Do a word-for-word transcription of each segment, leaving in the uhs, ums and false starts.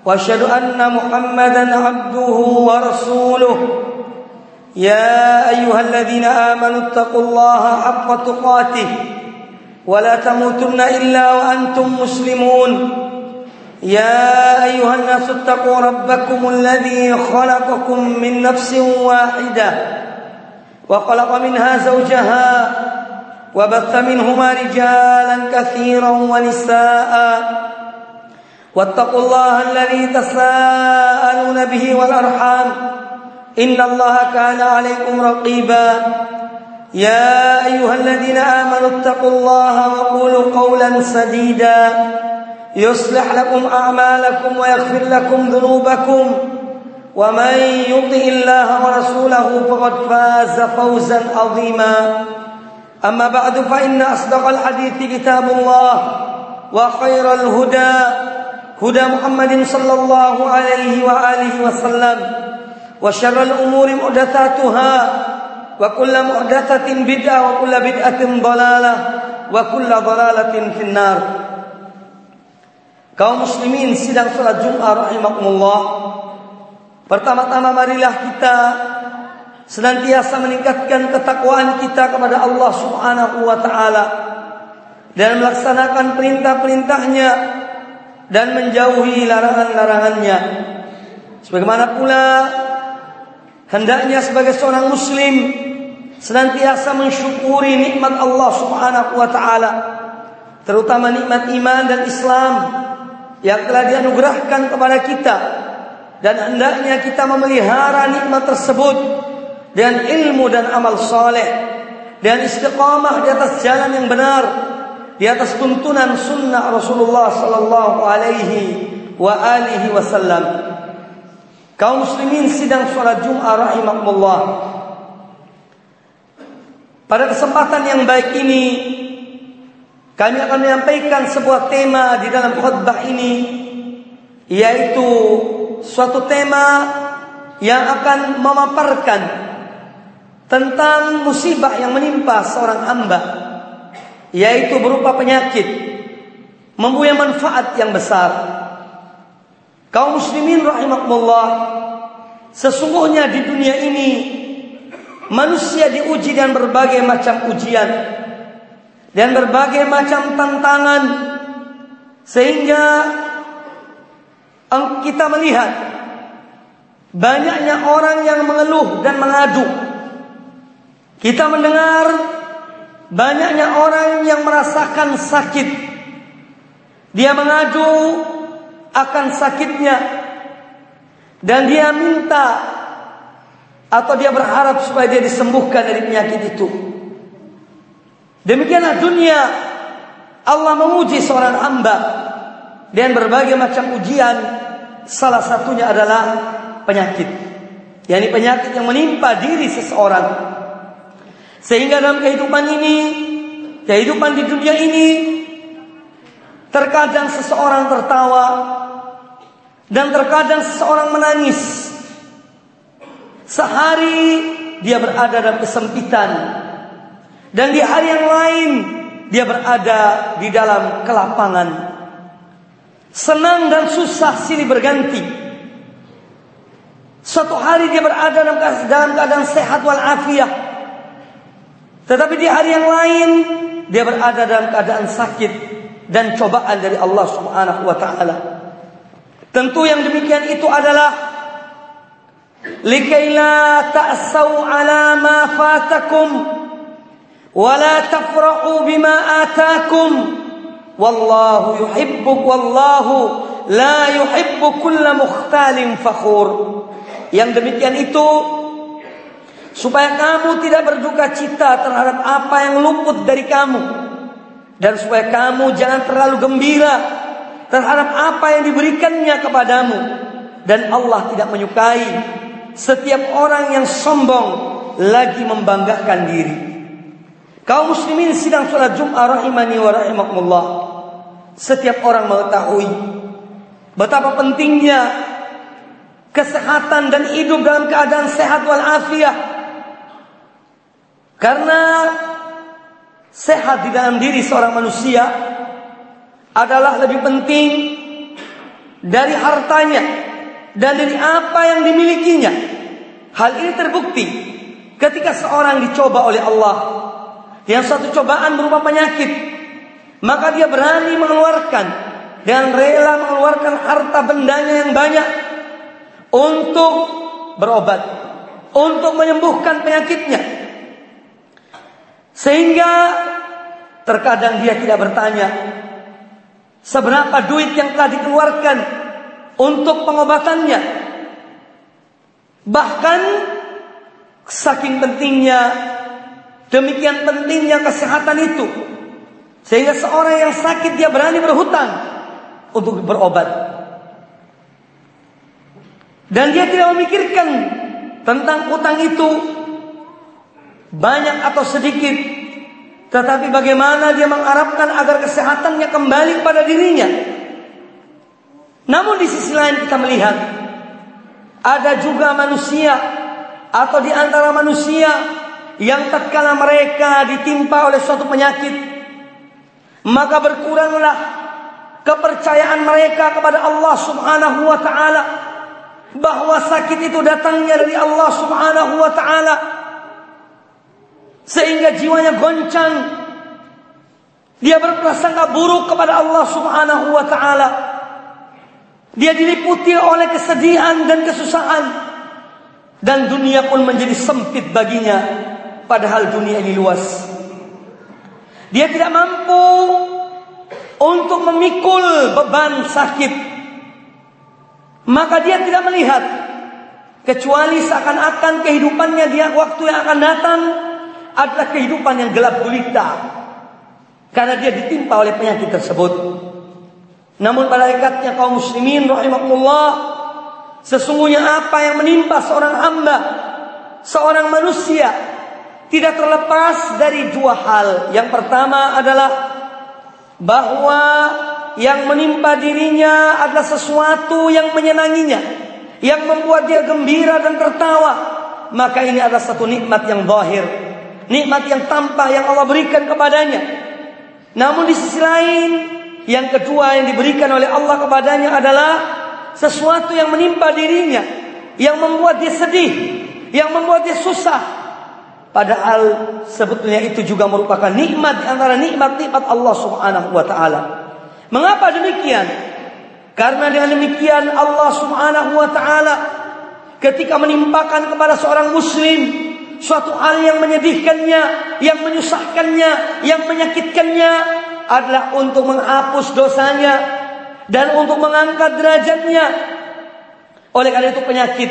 وأشهد أن محمدا عبده ورسوله يا أيها الذين آمنوا اتقوا الله حق تقاته ولا تموتن إلا وأنتم مسلمون يا أيها الناس اتقوا ربكم الذي خلقكم من نفس واحدة وخلق منها زوجها وبث منهما رجالا كثيرا ونساء واتقوا الله الذي تساءلون به والأرحام إن الله كان عليكم رقيبا يا أيها الذين آمنوا اتقوا الله وقولوا قولا سديدا يصلح لكم أعمالكم ويغفر لكم ذنوبكم ومن يطع الله ورسوله فقد فاز فوزا عظيما أما بعد فإن أصدق الحديث كتاب الله وخير الهدى هدى محمد صلى الله عليه وآله وسلم وشر الأمور محدثاتها وكل محدثة بدعة وكل بدعة ضلالة وكل ضلالة في النار. Kaum muslimin sidang salat Jumat rahimakumullah. Pertama-tama marilah kita senantiasa meningkatkan ketakwaan kita kepada Allah Subhanahu wa taala dan melaksanakan perintah-perintahnya dan menjauhi larangan-larangannya. Sebagaimana pula hendaknya sebagai seorang muslim senantiasa mensyukuri nikmat Allah Subhanahu wa taala, terutama nikmat iman dan Islam yang telah dianugerahkan kepada kita, dan hendaknya kita memelihara nikmat tersebut dengan ilmu dan amal soleh, dengan istiqamah di atas jalan yang benar, di atas tuntunan sunnah Rasulullah Sallallahu Alaihi wa alihi Wasallam. Kaum muslimin sidang sholat Jum'ah rahimahumullah, pada kesempatan yang baik ini kami akan menyampaikan sebuah tema di dalam khutbah ini, yaitu suatu tema yang akan memaparkan tentang musibah yang menimpa seorang hamba, yaitu berupa penyakit mempunyai manfaat yang besar. Kaum muslimin rahimakumullah, sesungguhnya di dunia ini manusia diuji dengan berbagai macam ujian dan berbagai macam tantangan, sehingga kita melihat banyaknya orang yang mengeluh dan mengadu. Kita mendengar banyaknya orang yang merasakan sakit. Dia mengadu akan sakitnya dan dia minta atau dia berharap supaya dia disembuhkan dari penyakit itu. Demikianlah dunia. Allah memuji seorang hamba dengan berbagai macam ujian. Salah satunya adalah penyakit, yakni penyakit yang menimpa diri seseorang, sehingga dalam kehidupan ini, kehidupan di dunia ini, terkadang seseorang tertawa dan terkadang seseorang menangis. Sehari dia berada dalam kesempitan dan di hari yang lain dia berada di dalam kelapangan. Senang dan susah silih berganti. Suatu hari dia berada dalam keadaan sehat walafiat, tetapi di hari yang lain dia berada dalam keadaan sakit dan cobaan dari Allah Subhanahu wa taala. Tentu yang demikian itu adalah likaila ta'sau ala ma fatakum wa la tafrahu bima atakum. Wallahu yuhibbuk wallahu la yuhibbu kulla mukhtalin fakhur. Yang demikian itu supaya kamu tidak berduka cita terhadap apa yang luput dari kamu, dan supaya kamu jangan terlalu gembira terhadap apa yang diberikannya kepadamu, dan Allah tidak menyukai setiap orang yang sombong lagi membanggakan diri. Kaum muslimin sidang salat Jum'ah rahimani wa rahimakumullah, setiap orang mengetahui betapa pentingnya kesehatan dan hidup dalam keadaan sehat walafiat. Karena sehat di dalam diri seorang manusia adalah lebih penting dari hartanya dan dari apa yang dimilikinya. Hal ini terbukti ketika seorang dicoba oleh Allah, yang satu cobaan berupa penyakit, maka dia berani mengeluarkan dan rela mengeluarkan harta bendanya yang banyak untuk berobat, untuk menyembuhkan penyakitnya. Sehingga terkadang dia tidak bertanya seberapa duit yang telah dikeluarkan untuk pengobatannya. Bahkan saking pentingnya, demikian pentingnya kesehatan itu, sehingga seorang yang sakit dia berani berhutang untuk berobat. Dan dia tidak memikirkan tentang utang itu banyak atau sedikit, tetapi bagaimana dia mengharapkan agar kesehatannya kembali pada dirinya. Namun di sisi lain kita melihat ada juga manusia atau di antara manusia yang tatkala mereka ditimpa oleh suatu penyakit, maka berkuranglah kepercayaan mereka kepada Allah Subhanahu wa ta'ala, bahwa sakit itu datangnya dari Allah Subhanahu wa ta'ala, sehingga jiwanya goncang. Dia berprasangka buruk kepada Allah Subhanahu wa ta'ala. Dia diliputi oleh kesedihan dan kesusahan, dan dunia pun menjadi sempit baginya, padahal dunia ini luas. Dia tidak mampu untuk memikul beban sakit, maka dia tidak melihat kecuali seakan-akan kehidupannya dia waktu yang akan datang adalah kehidupan yang gelap gulita, karena dia ditimpa oleh penyakit tersebut. Namun pada hakikatnya kaum muslimin rahimakumullah, sesungguhnya apa yang menimpa seorang hamba, seorang manusia, tidak terlepas dari dua hal. Yang pertama adalah bahwa yang menimpa dirinya adalah sesuatu yang menyenanginya, yang membuat dia gembira dan tertawa, maka ini adalah satu nikmat yang zahir, nikmat yang tampah yang Allah berikan kepadanya. Namun di sisi lain, yang kedua yang diberikan oleh Allah kepadanya adalah sesuatu yang menimpa dirinya, yang membuat dia sedih, yang membuat dia susah, padahal sebetulnya itu juga merupakan nikmat antara nikmat-nikmat Allah Subhanahu wa ta'ala. Mengapa demikian? Karena dengan demikian Allah Subhanahu wa ta'ala ketika menimpakan kepada seorang muslim suatu hal yang menyedihkannya, yang menyusahkannya, yang menyakitkannya, adalah untuk menghapus dosanya dan untuk mengangkat derajatnya. Oleh karena itu penyakit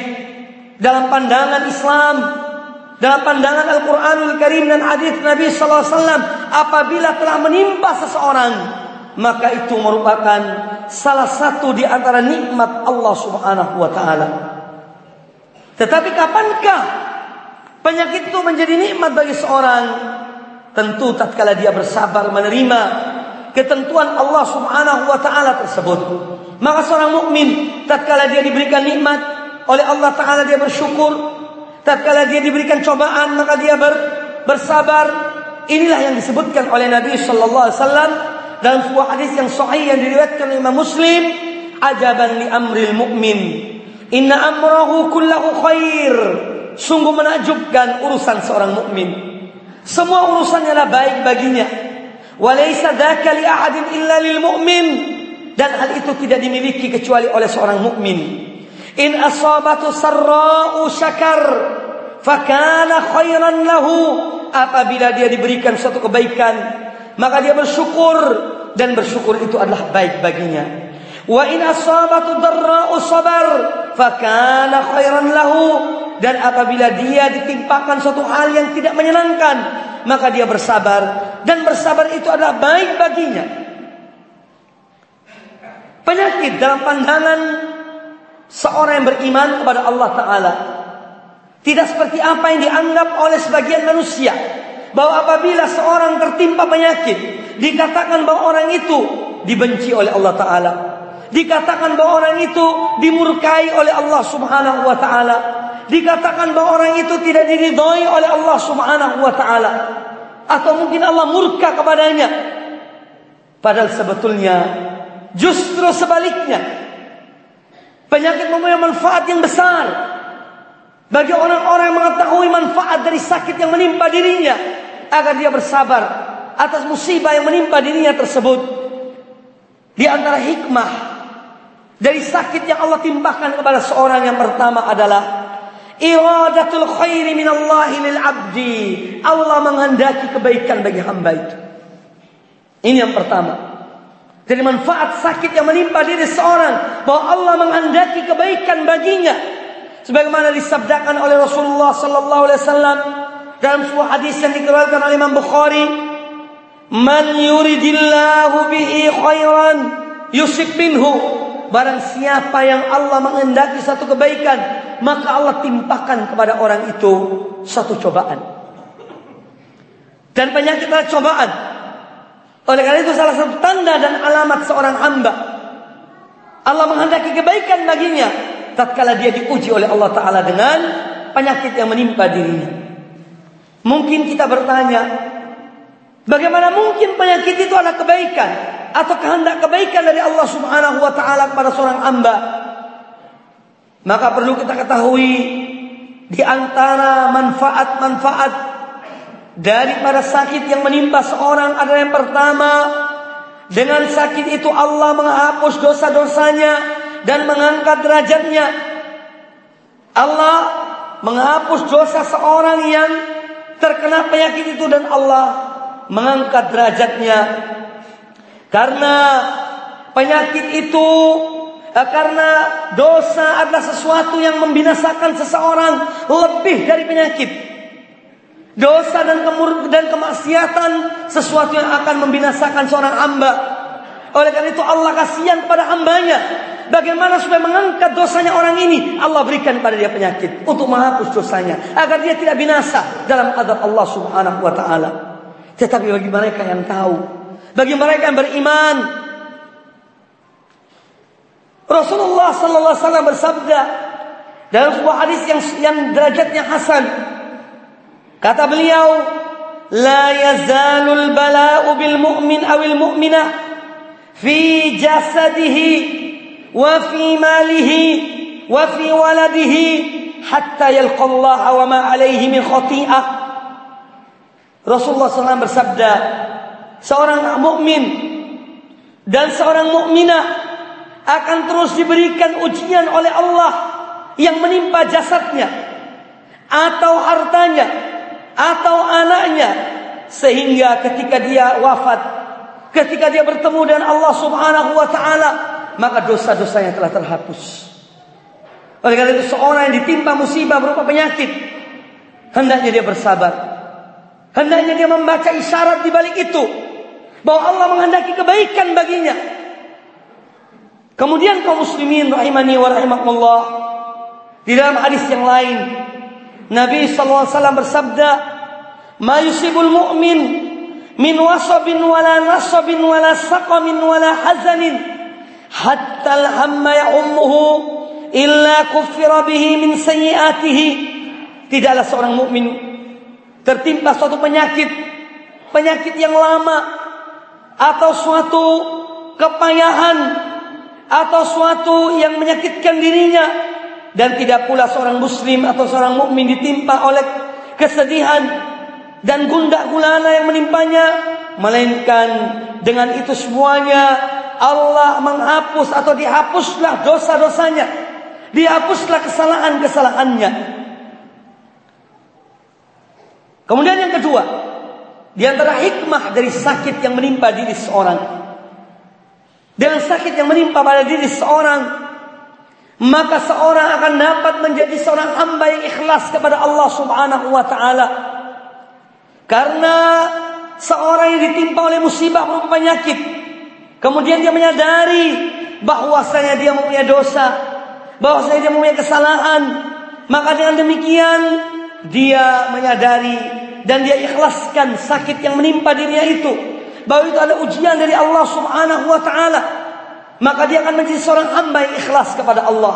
dalam pandangan Islam, dalam pandangan Al-Quranul Karim dan hadits Nabi Sallallahu Alaihi Wasallam, apabila telah menimpa seseorang, maka itu merupakan salah satu di antara nikmat Allah Subhanahu wa ta'ala. Tetapi kapankah penyakit itu menjadi nikmat bagi seorang? Tentu tatkala dia bersabar menerima ketentuan Allah Subhanahu wa ta'ala tersebut. Maka seorang mukmin tatkala dia diberikan nikmat oleh Allah ta'ala, dia bersyukur. Tatkala dia diberikan cobaan, maka dia bersabar. Inilah yang disebutkan oleh Nabi sallallahu alaihi wasallam dalam sebuah hadis yang sahih yang diriwayatkan oleh Imam Muslim, ajaban li amril mu'min, inna amrahu kullahu khair. Sungguh menakjubkan urusan seorang mukmin, semua urusannya adalah baik baginya. Walaysa dzaka li ahadin illa lil mu'min, dan hal itu tidak dimiliki kecuali oleh seorang mukmin. In asabatu sarra'u syakar fakana khairan lahu, apabila dia diberikan suatu kebaikan, maka dia bersyukur, dan bersyukur itu adalah baik baginya. Wa in asabatu darra'u sabar fakana khairan lahu, dan apabila dia ditimpakan suatu hal yang tidak menyenangkan, maka dia bersabar, dan bersabar itu adalah baik baginya. Penyakit dalam pandangan seorang yang beriman kepada Allah Ta'ala tidak seperti apa yang dianggap oleh sebagian manusia, bahwa apabila seorang tertimpa penyakit dikatakan bahwa orang itu dibenci oleh Allah Ta'ala, dikatakan bahwa orang itu dimurkai oleh Allah Subhanahu Wa Ta'ala, dikatakan bahwa orang itu tidak diridhoi oleh Allah Subhanahu Wa Ta'ala, atau mungkin Allah murka kepadanya. Padahal sebetulnya justru sebaliknya, penyakit mempunyai manfaat yang besar bagi orang-orang yang mengetahui manfaat dari sakit yang menimpa dirinya, agar dia bersabar atas musibah yang menimpa dirinya tersebut. Di antara hikmah dari sakit yang Allah timpakan kepada seorang yang pertama adalah iradatul khairi minallahi lil abdi. Allah menghendaki kebaikan bagi hamba itu. Ini yang pertama. Dari manfaat sakit yang menimpa diri seorang, bahwa Allah menghendaki kebaikan baginya. Sebagaimana disabdakan oleh Rasulullah sallallahu alaihi wasallam dalam sebuah hadis yang dikeluarkan oleh Imam Bukhari, "Man yuridillahu bihi khairan yusib minhu." Barang siapa yang Allah menghendaki satu kebaikan, maka Allah timpakan kepada orang itu satu cobaan. Dan penyakit adalah cobaan. Oleh karena itu salah satu tanda dan alamat seorang hamba, Allah menghendaki kebaikan baginya tatkala dia diuji oleh Allah Ta'ala dengan penyakit yang menimpa dirinya. Mungkin kita bertanya, bagaimana mungkin penyakit itu adalah kebaikan atau kehendak kebaikan dari Allah Subhanahu Wa Ta'ala kepada seorang hamba? Maka perlu kita ketahui di antara manfaat-manfaat daripada sakit yang menimpa seorang adalah yang pertama, dengan sakit itu Allah menghapus dosa-dosanya dan mengangkat derajatnya. Allah menghapus dosa seorang yang terkena penyakit itu dan Allah mengangkat derajatnya. Karena penyakit itu, karena dosa adalah sesuatu yang membinasakan seseorang lebih dari penyakit. Dosa dan kemur dan kemaksiatan sesuatu yang akan membinasakan seorang hamba. Oleh karena itu Allah kasihan kepada hambanya. Bagaimana supaya mengangkat dosanya orang ini? Allah berikan pada dia penyakit untuk menghapus dosanya, agar dia tidak binasa dalam azab Allah Subhanahu Wa Taala. Tetapi bagi mereka yang tahu, bagi mereka yang beriman, Rasulullah Sallallahu Alaihi Wasallam bersabda dalam sebuah hadis yang yang derajatnya hasan. Kata beliau, la yazalul bala'u bil mu'min awil mu'minah fi jasadihi wa fi malihi wa fi waladihi hatta yalqallaha wa ma alaihi min khati'ah. Rasulullah sallallahu alaihi wasallam bersabda, seorang mukmin dan seorang mukminah akan terus diberikan ujian oleh Allah yang menimpa jasadnya atau hartanya atau anaknya, sehingga ketika dia wafat, ketika dia bertemu dengan Allah Subhanahu Wa Ta'ala, maka dosa-dosanya telah terhapus. Oleh karena itu seorang yang ditimpa musibah berupa penyakit, hendaknya dia bersabar, hendaknya dia membaca isyarat di balik itu, bahwa Allah menghendaki kebaikan baginya. Kemudian kaum muslimin rahimani wa rahimakumullah, di dalam hadis yang lain Nabi sallallahu alaihi wasallam bersabda, "Ma yusibul mu'min min wasabin wala nasabin wala saqamin wala hazanin hatta al-hamma ya'ummuhu illa kuffira bihi min sayyi'atihi." Tidaklah seorang mukmin tertimpa suatu penyakit, penyakit yang lama atau suatu kepayahan atau suatu yang menyakitkan dirinya, dan tidak pula seorang muslim atau seorang mukmin ditimpa oleh kesedihan dan gundah gulana yang menimpanya, melainkan dengan itu semuanya Allah menghapus atau dihapuslah dosa-dosanya, dihapuslah kesalahan-kesalahannya. Kemudian yang kedua, di antara hikmah dari sakit yang menimpa diri seorang, dengan sakit yang menimpa pada diri seorang, maka seorang akan dapat menjadi seorang hamba yang ikhlas kepada Allah Subhanahu Wa Ta'ala. Karena seorang yang ditimpa oleh musibah berupa penyakit, kemudian dia menyadari bahwasanya dia mempunyai dosa, bahwasanya dia mempunyai kesalahan, maka dengan demikian dia menyadari dan dia ikhlaskan sakit yang menimpa dirinya itu, bahwa itu ada ujian dari Allah Subhanahu wa taala. Maka dia akan menjadi seorang hamba yang ikhlas kepada Allah.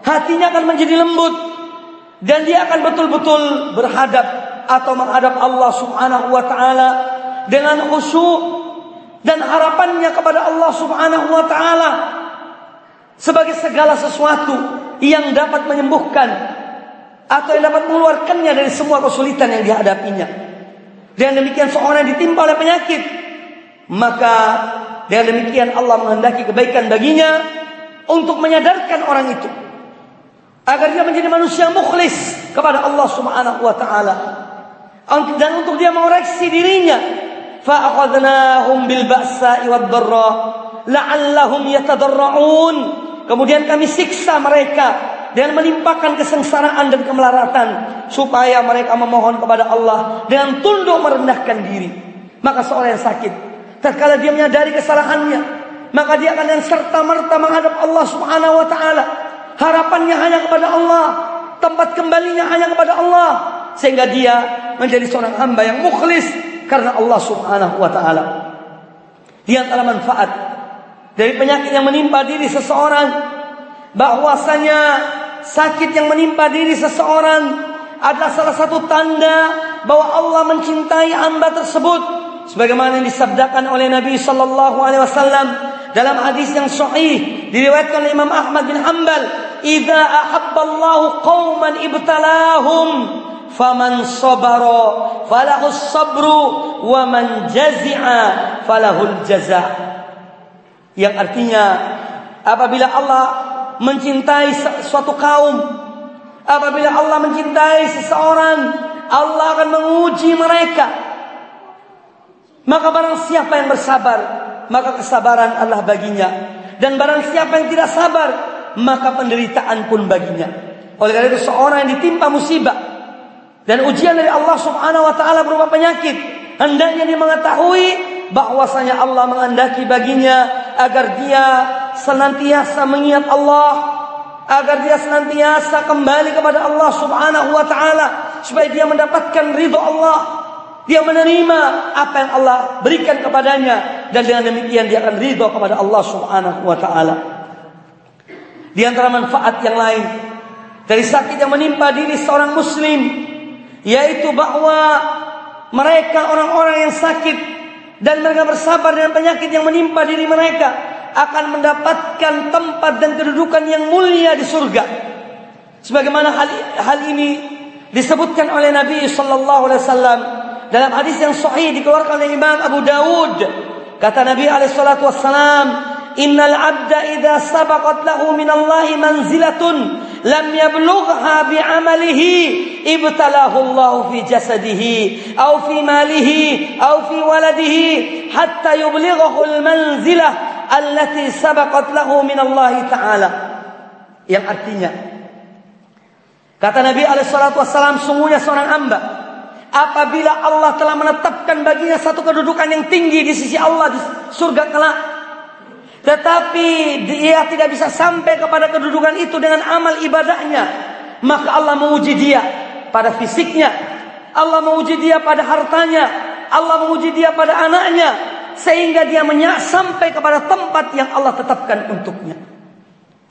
Hatinya akan menjadi lembut dan dia akan betul-betul berhadap atau menghadap Allah Subhanahu wa taala dengan khusyuk dan harapannya kepada Allah Subhanahu wa taala sebagai segala sesuatu yang dapat menyembuhkan atau yang dapat mengeluarkannya dari semua kesulitan yang dihadapinya. Dengan demikian seorang yang ditimpa oleh penyakit, maka dengan demikian Allah menghendaki kebaikan baginya untuk menyadarkan orang itu agar dia menjadi manusia mukhlis kepada Allah Subhanahu wa taala, dan untuk dia mengoreksi dirinya. فَأَخَذْنَاهُمْ بِالْبَأْسَاءِ وَالضَّرَّاءِ لَعَلَّهُمْ يَتَضَرَّعُونَ. Kemudian kami siksa mereka dengan melimpahkan kesengsaraan dan kemelaratan, supaya mereka memohon kepada Allah dengan tunduk merendahkan diri. Maka seorang yang sakit, tatkala dia menyadari kesalahannya, maka dia akan dengan serta-merta menghadap Allah Subhanahu wa taala. Harapannya hanya kepada Allah, tempat kembalinya hanya kepada Allah, sehingga dia menjadi seorang hamba yang mukhlis karena Allah Subhanahu wa taala. Di antara manfaat dari penyakit yang menimpa diri seseorang, bahwasanya sakit yang menimpa diri seseorang adalah salah satu tanda bahwa Allah mencintai hamba tersebut, sebagaimana yang disabdakan oleh Nabi sallallahu alaihi wasallam dalam hadis yang sahih diriwayatkan oleh Imam Ahmad bin Hanbal, "Idza ahabballahu qauman ibtalahum, faman sabara falahus sabru wa man jazi'a falahul jaza'." Yang artinya, apabila Allah mencintai suatu kaum, apabila Allah mencintai seseorang, Allah akan menguji mereka. Maka barang siapa yang bersabar, maka kesabaran adalah baginya, dan barang siapa yang tidak sabar, maka penderitaan pun baginya. Oleh karena itu seorang yang ditimpa musibah dan ujian dari Allah Subhanahu wa taala berupa penyakit, hendaknya dia mengetahui bahwasanya Allah menghendaki baginya agar dia senantiasa mengingat Allah, agar dia senantiasa kembali kepada Allah Subhanahu wa taala, supaya dia mendapatkan ridho Allah, dia menerima apa yang Allah berikan kepadanya, dan dengan demikian dia akan ridho kepada Allah Subhanahu wa taala. Di antara manfaat yang lain dari sakit yang menimpa diri seorang muslim, yaitu bahwa mereka orang-orang yang sakit dan mereka bersabar dengan penyakit yang menimpa diri mereka akan mendapatkan tempat dan kedudukan yang mulia di surga, sebagaimana hal, hal ini disebutkan oleh Nabi sallallahu alaihi wasallam dalam hadis yang sahih dikeluarkan oleh Imam Abu Dawud. Kata Nabi alaihi salatu wassalam, "Innal 'abda idza sabaqat lahu minallahi manzilatun lam yablughha bi'amalihi ibtalahu Allah fi jasadihi aw fi malihi aw fi waladihi hatta yublighahu al-manzilah allati sabaqat lahu min Allah taala." Yang artinya, kata Nabi alaihi salatu wasallam, sungguhnya seorang hamba apabila Allah telah menetapkan baginya satu kedudukan yang tinggi di sisi Allah di surga kelak, tetapi dia tidak bisa sampai kepada kedudukan itu dengan amal ibadahnya, maka Allah menguji dia pada fisiknya, Allah menguji dia pada hartanya, Allah menguji dia pada anaknya, sehingga dia sampai kepada tempat yang Allah tetapkan untuknya.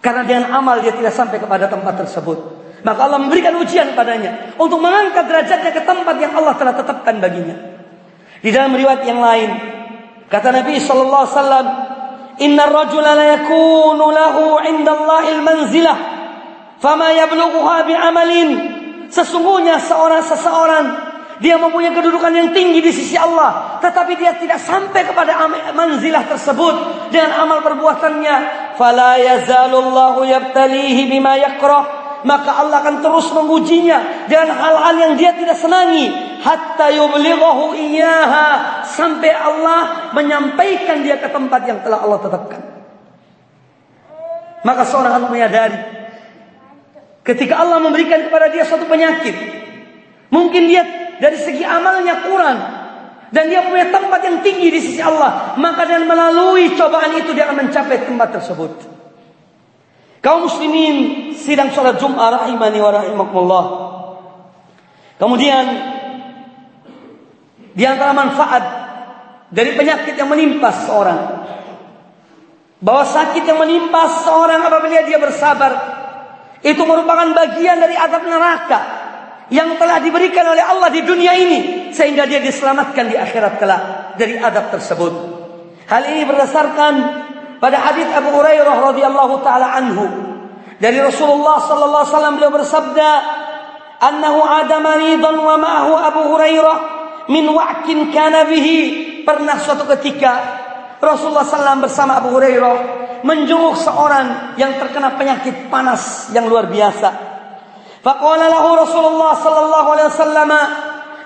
Karena dengan amal dia tidak sampai kepada tempat tersebut, maka Allah memberikan ujian padanya untuk mengangkat derajatnya ke tempat yang Allah telah tetapkan baginya. Di dalam riwayat yang lain, kata Nabi sallallahu alaihi wasallam, "Innar rajula la yakunu lahu 'inda Allahil manzilah, fama yablughuha bi'amalin." Sesungguhnya seorang seseorang dia mempunyai kedudukan yang tinggi di sisi Allah, tetapi dia tidak sampai kepada manzilah tersebut dengan amal perbuatannya. Fala yazalullahu yabtalihi bima yakrah, maka Allah akan terus mengujinya dengan hal-hal yang dia tidak senangi, hatta yublighahu iyyaha, sampai Allah menyampaikan dia ke tempat yang telah Allah tetapkan. Maka seorang harus menyadari ketika Allah memberikan kepada dia suatu penyakit, mungkin dia dari segi amalnya kurang dan dia punya tempat yang tinggi di sisi Allah, maka dengan melalui cobaan itu dia akan mencapai tempat tersebut. Kaum muslimin, sidang salat Jumat rahimani wa rahimakumullah. Kemudian di antara manfaat dari penyakit yang menimpa seorang, bahwa sakit yang menimpa seorang apabila dia bersabar, itu merupakan bagian dari azab neraka yang telah diberikan oleh Allah di dunia ini, sehingga dia diselamatkan di akhirat kelak dari azab tersebut. Hal ini berdasarkan pada hadis Abu Hurairah radhiyallahu taala anhu dari Rasulullah sallallahu alaihi wasallam, beliau bersabda, "Annahu ada maridan wa ma'ahu Abu Hurairah min wa'kin kana bihi." Pernah suatu ketika Rasulullah sallallahu alaihi wasallam bersama Abu Hurairah menjenguk seorang yang terkena penyakit panas yang luar biasa. Faqala lahu Rasulullah sallallahu alaihi wasallam,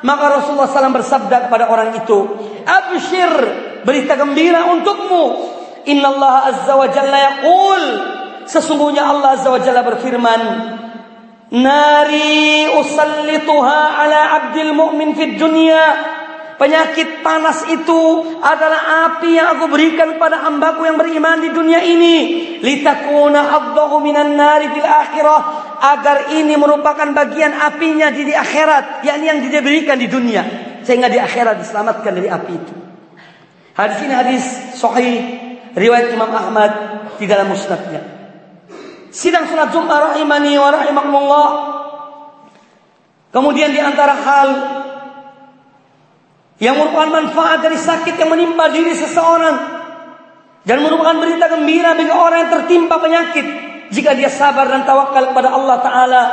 maka Rasulullah sallallahu alaihi wasallam bersabda kepada orang itu, "Abshir, berita gembira untukmu. Innallaha azza wa jalla yaqul, sesungguhnya Allah azza wa jalla berfirman, nari usallituha ala abdil mu'min fid dunya, penyakit panas itu adalah api yang aku berikan pada hambaku yang beriman di dunia ini, litakuna adzahu minan nari fil akhirah, agar ini merupakan bagian apinya di akhirat, yakni yang diberikan di dunia, sehingga di akhirat diselamatkan dari api itu." Hadis ini hadis sahih riwayat Imam Ahmad di dalam musnadnya. Sidang salat Jumat rahimani wa rahimakumullah. Kemudian di antara hal yang merupakan manfaat dari sakit yang menimpa diri seseorang dan merupakan berita gembira bagi orang yang tertimpa penyakit jika dia sabar dan tawakal kepada Allah Ta'ala,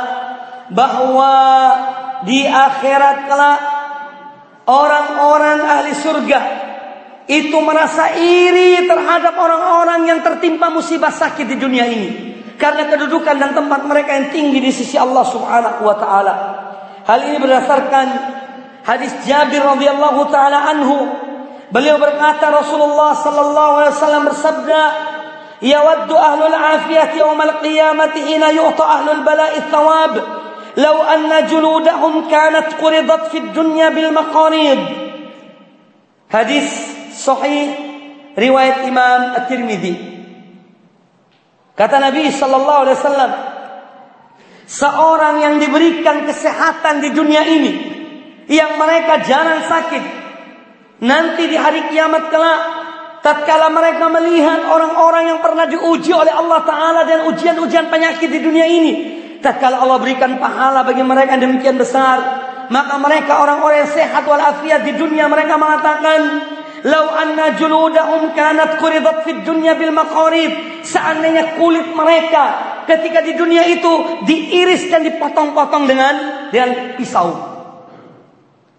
bahwa di akhirat kelak orang-orang ahli surga itu merasa iri terhadap orang-orang yang tertimpa musibah sakit di dunia ini, karena kedudukan dan tempat mereka yang tinggi di sisi Allah Subhanahu wa taala. Hal ini berdasarkan hadis Jabir radhiyallahu taala anhu. Beliau berkata, Rasulullah sallallahu alaihi wasallam bersabda, "Yawaddu ahlul afiyati yaumal qiyamati hina yu'ta ahlul bala'i thawab, law anna juludahum kanat quridat fid dunya bil maqarid." Hadis sahih riwayat Imam At-Tirmidzi. Kata Nabi sallallahu alaihi wasallam, seorang yang diberikan kesehatan di dunia ini yang mereka jarang sakit, nanti di hari kiamat kelak tatkala mereka melihat orang-orang yang pernah diuji oleh Allah Ta'ala dan ujian-ujian penyakit di dunia ini, tatkala Allah berikan pahala bagi mereka yang demikian besar, maka mereka orang-orang yang sehat walafiat di dunia mereka mengatakan, "Lau anna juludahum kanat quridat fid dunya bil maqarib." Seandainya kulit mereka ketika di dunia itu diiris dan dipotong-potong dengan dengan pisau.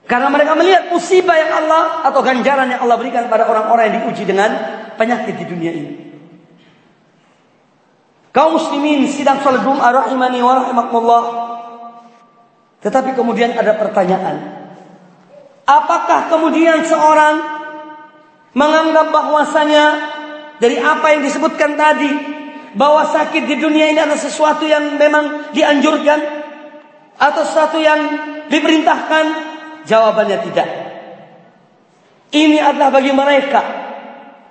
Karena mereka melihat musibah yang Allah atau ganjaran yang Allah berikan pada orang-orang yang diuji dengan penyakit di dunia ini. Kaum muslimin, sidang salat Jumat rahimani wa rahimakumullah. Tetapi kemudian ada pertanyaan. Apakah kemudian seorang menganggap bahwasanya dari apa yang disebutkan tadi, bahwa sakit di dunia ini adalah sesuatu yang memang dianjurkan atau sesuatu yang diperintahkan? Jawabannya tidak. Ini adalah bagi mereka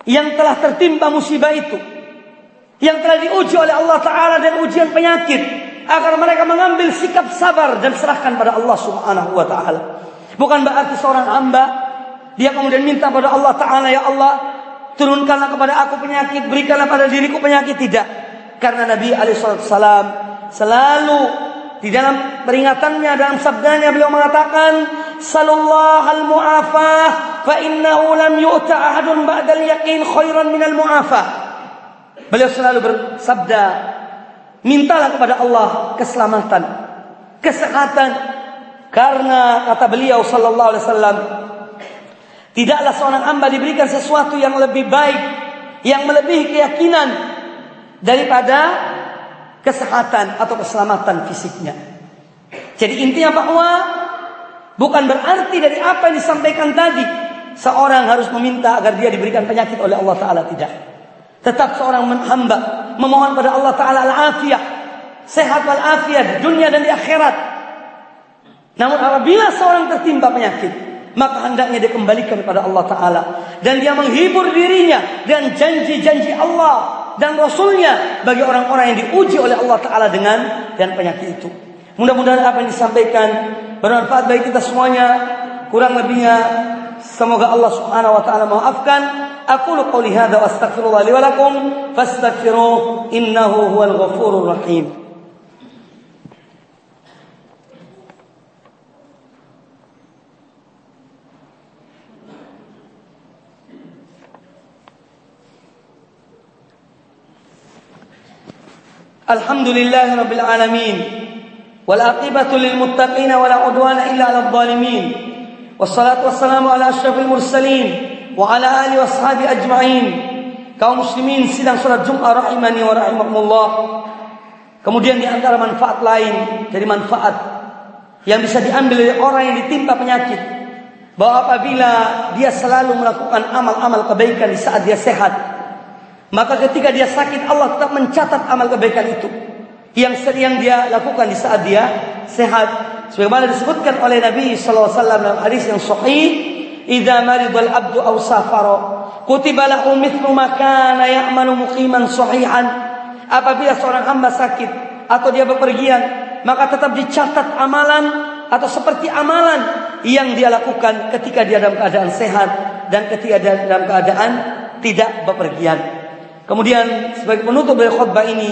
yang telah tertimpa musibah itu, yang telah diuji oleh Allah Ta'ala dan ujian penyakit, agar mereka mengambil sikap sabar dan serahkan pada Allah Subhanahu wa Ta'ala. Bukan berarti seorang hamba dia kemudian minta pada Allah Ta'ala, "Ya Allah, turunkanlah kepada aku penyakit, berikanlah pada diriku penyakit." Tidak. Karena Nabi alaihissalam selalu di dalam peringatannya, dalam sabdanya beliau mengatakan, "Sallallahu al-mu'afah fa innahu lam yu'ta ahadun ba'dal yaqin khairan minal mu'afah." Beliau selalu bersabda, mintalah kepada Allah keselamatan, kesehatan, karena kata beliau sallallahu alaihi wasallam, tidaklah seorang hamba diberikan sesuatu yang lebih baik, yang melebihi keyakinan daripada kesehatan atau keselamatan fisiknya. Jadi intinya bahwa bukan berarti dari apa yang disampaikan tadi seorang harus meminta agar dia diberikan penyakit oleh Allah Ta'ala. Tidak. Tetap seorang hamba memohon pada Allah Ta'ala al-afiyah, sehat wal-afiyah di dunia dan di akhirat. Namun apabila seorang tertimpa penyakit, maka hendaknya dia kembalikan kepada Allah Ta'ala, dan dia menghibur dirinya dan janji-janji Allah dan Rasulnya bagi orang-orang yang diuji oleh Allah Ta'ala dengan dan penyakit itu. Mudah-mudahan apa yang disampaikan bermanfaat bagi kita semuanya. Kurang lebihnya semoga Allah Subhanahu wa Ta'ala maafkan. Aku qouli hadza wa astaghfirullah li wa lakum fastaghfiruhu innahu huwal ghafurur rahim. Alhamdulillahi rabbil alamin wal aqibatu lil muttaqin wala udwana illa 'alal zalimin wassalatu wassalamu ala asyrafil mursalin wa ala alihi washabi ajmain. Kaum muslimin, sidang salat Jumat rahimani wa rahimakumullah. Kemudian di antara manfaat lain dari manfaat yang bisa diambil dari orang yang ditimpa penyakit, bahwa apabila dia selalu melakukan amal-amal kebaikan di saat dia sehat, maka ketika dia sakit Allah tetap mencatat amal kebaikan itu yang sering dia lakukan di saat dia sehat. Sebagaimana disebutkan oleh Nabi sallallahu alaihi wasallam dalam hadis yang sahih, "Idza maridul abdu aw safara, kutiba lahu mithlu ma kana ya'malu muqiman sahihan." Apabila seorang hamba sakit atau dia bepergian, maka tetap dicatat amalan atau seperti amalan yang dia lakukan ketika dia dalam keadaan sehat dan ketika dia dalam keadaan tidak bepergian. Kemudian sebagai penutup dari khutbah ini,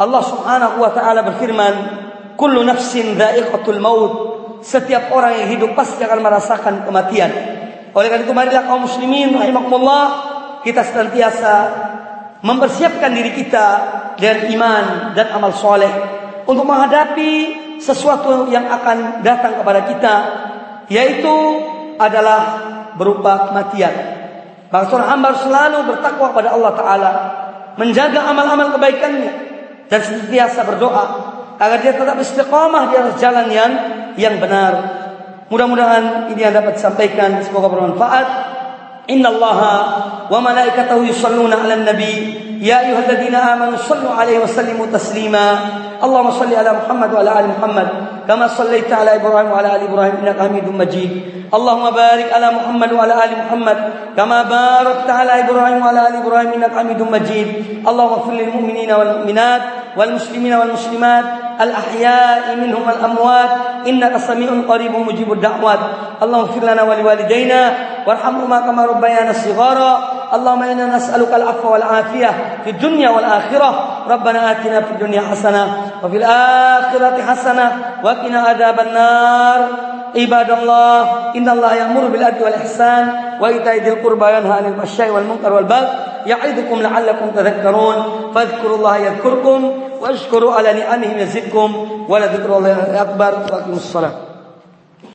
Allah Subhanahu wa Ta'ala berfirman, "Kullu nafsin dha'iqatul maut." Setiap orang yang hidup pasti akan merasakan kematian. Oleh karena itu marilah kaum muslimin rahimakumullah, kita senantiasa mempersiapkan diri kita dari iman dan amal soleh untuk menghadapi sesuatu yang akan datang kepada kita, yaitu adalah berupa kematian. Maka seorang hamba selalu bertakwa kepada Allah Ta'ala, menjaga amal-amal kebaikannya, dan senantiasa berdoa agar dia tetap istiqamah di atas jalan yang, yang benar. Mudah-mudahan ini yang dapat disampaikan, semoga bermanfaat. Innallaha wa malaikatahu yusalluna 'alan nabi ya ayyuhalladzina amanu sallu 'alaihi wa sallimu taslima. Allahumma salli 'ala Muhammad wa 'ala ali Muhammad kama sallaita 'ala Ibrahim wa 'ala ali Ibrahim innaka Hamidum Majid. Allahumma barik 'ala Muhammad wa 'ala ali Muhammad kama barakta 'ala Ibrahim wa 'ala ali Ibrahim innaka Hamidum Majid. Allahumma ighfir lil mu'minina wal mu'minat wal muslimina wal muslimat الأحياء منهم الأموات إنك سميع قريب مجيب الدعوات. اللهم اغفر لنا ولوالدينا وارحمهما كما ربيانا صغارا. اللهم إنا نسألك العفو والعافية في الدنيا والآخرة. ربنا آتنا في الدنيا حسنة وفي الآخرة حسنة وقنا عذاب النار. عباد الله، إن الله يأمر بالعدل والإحسان وإيتاء ذي القربى وينهى عن الفحشاء والمنكر والبغي يعظكم لعلكم تذكرون. فاذكروا الله يذكركم واشكروا على نعمه يزدكم ولذكر الله أكبر. وأقيموا الصلاة.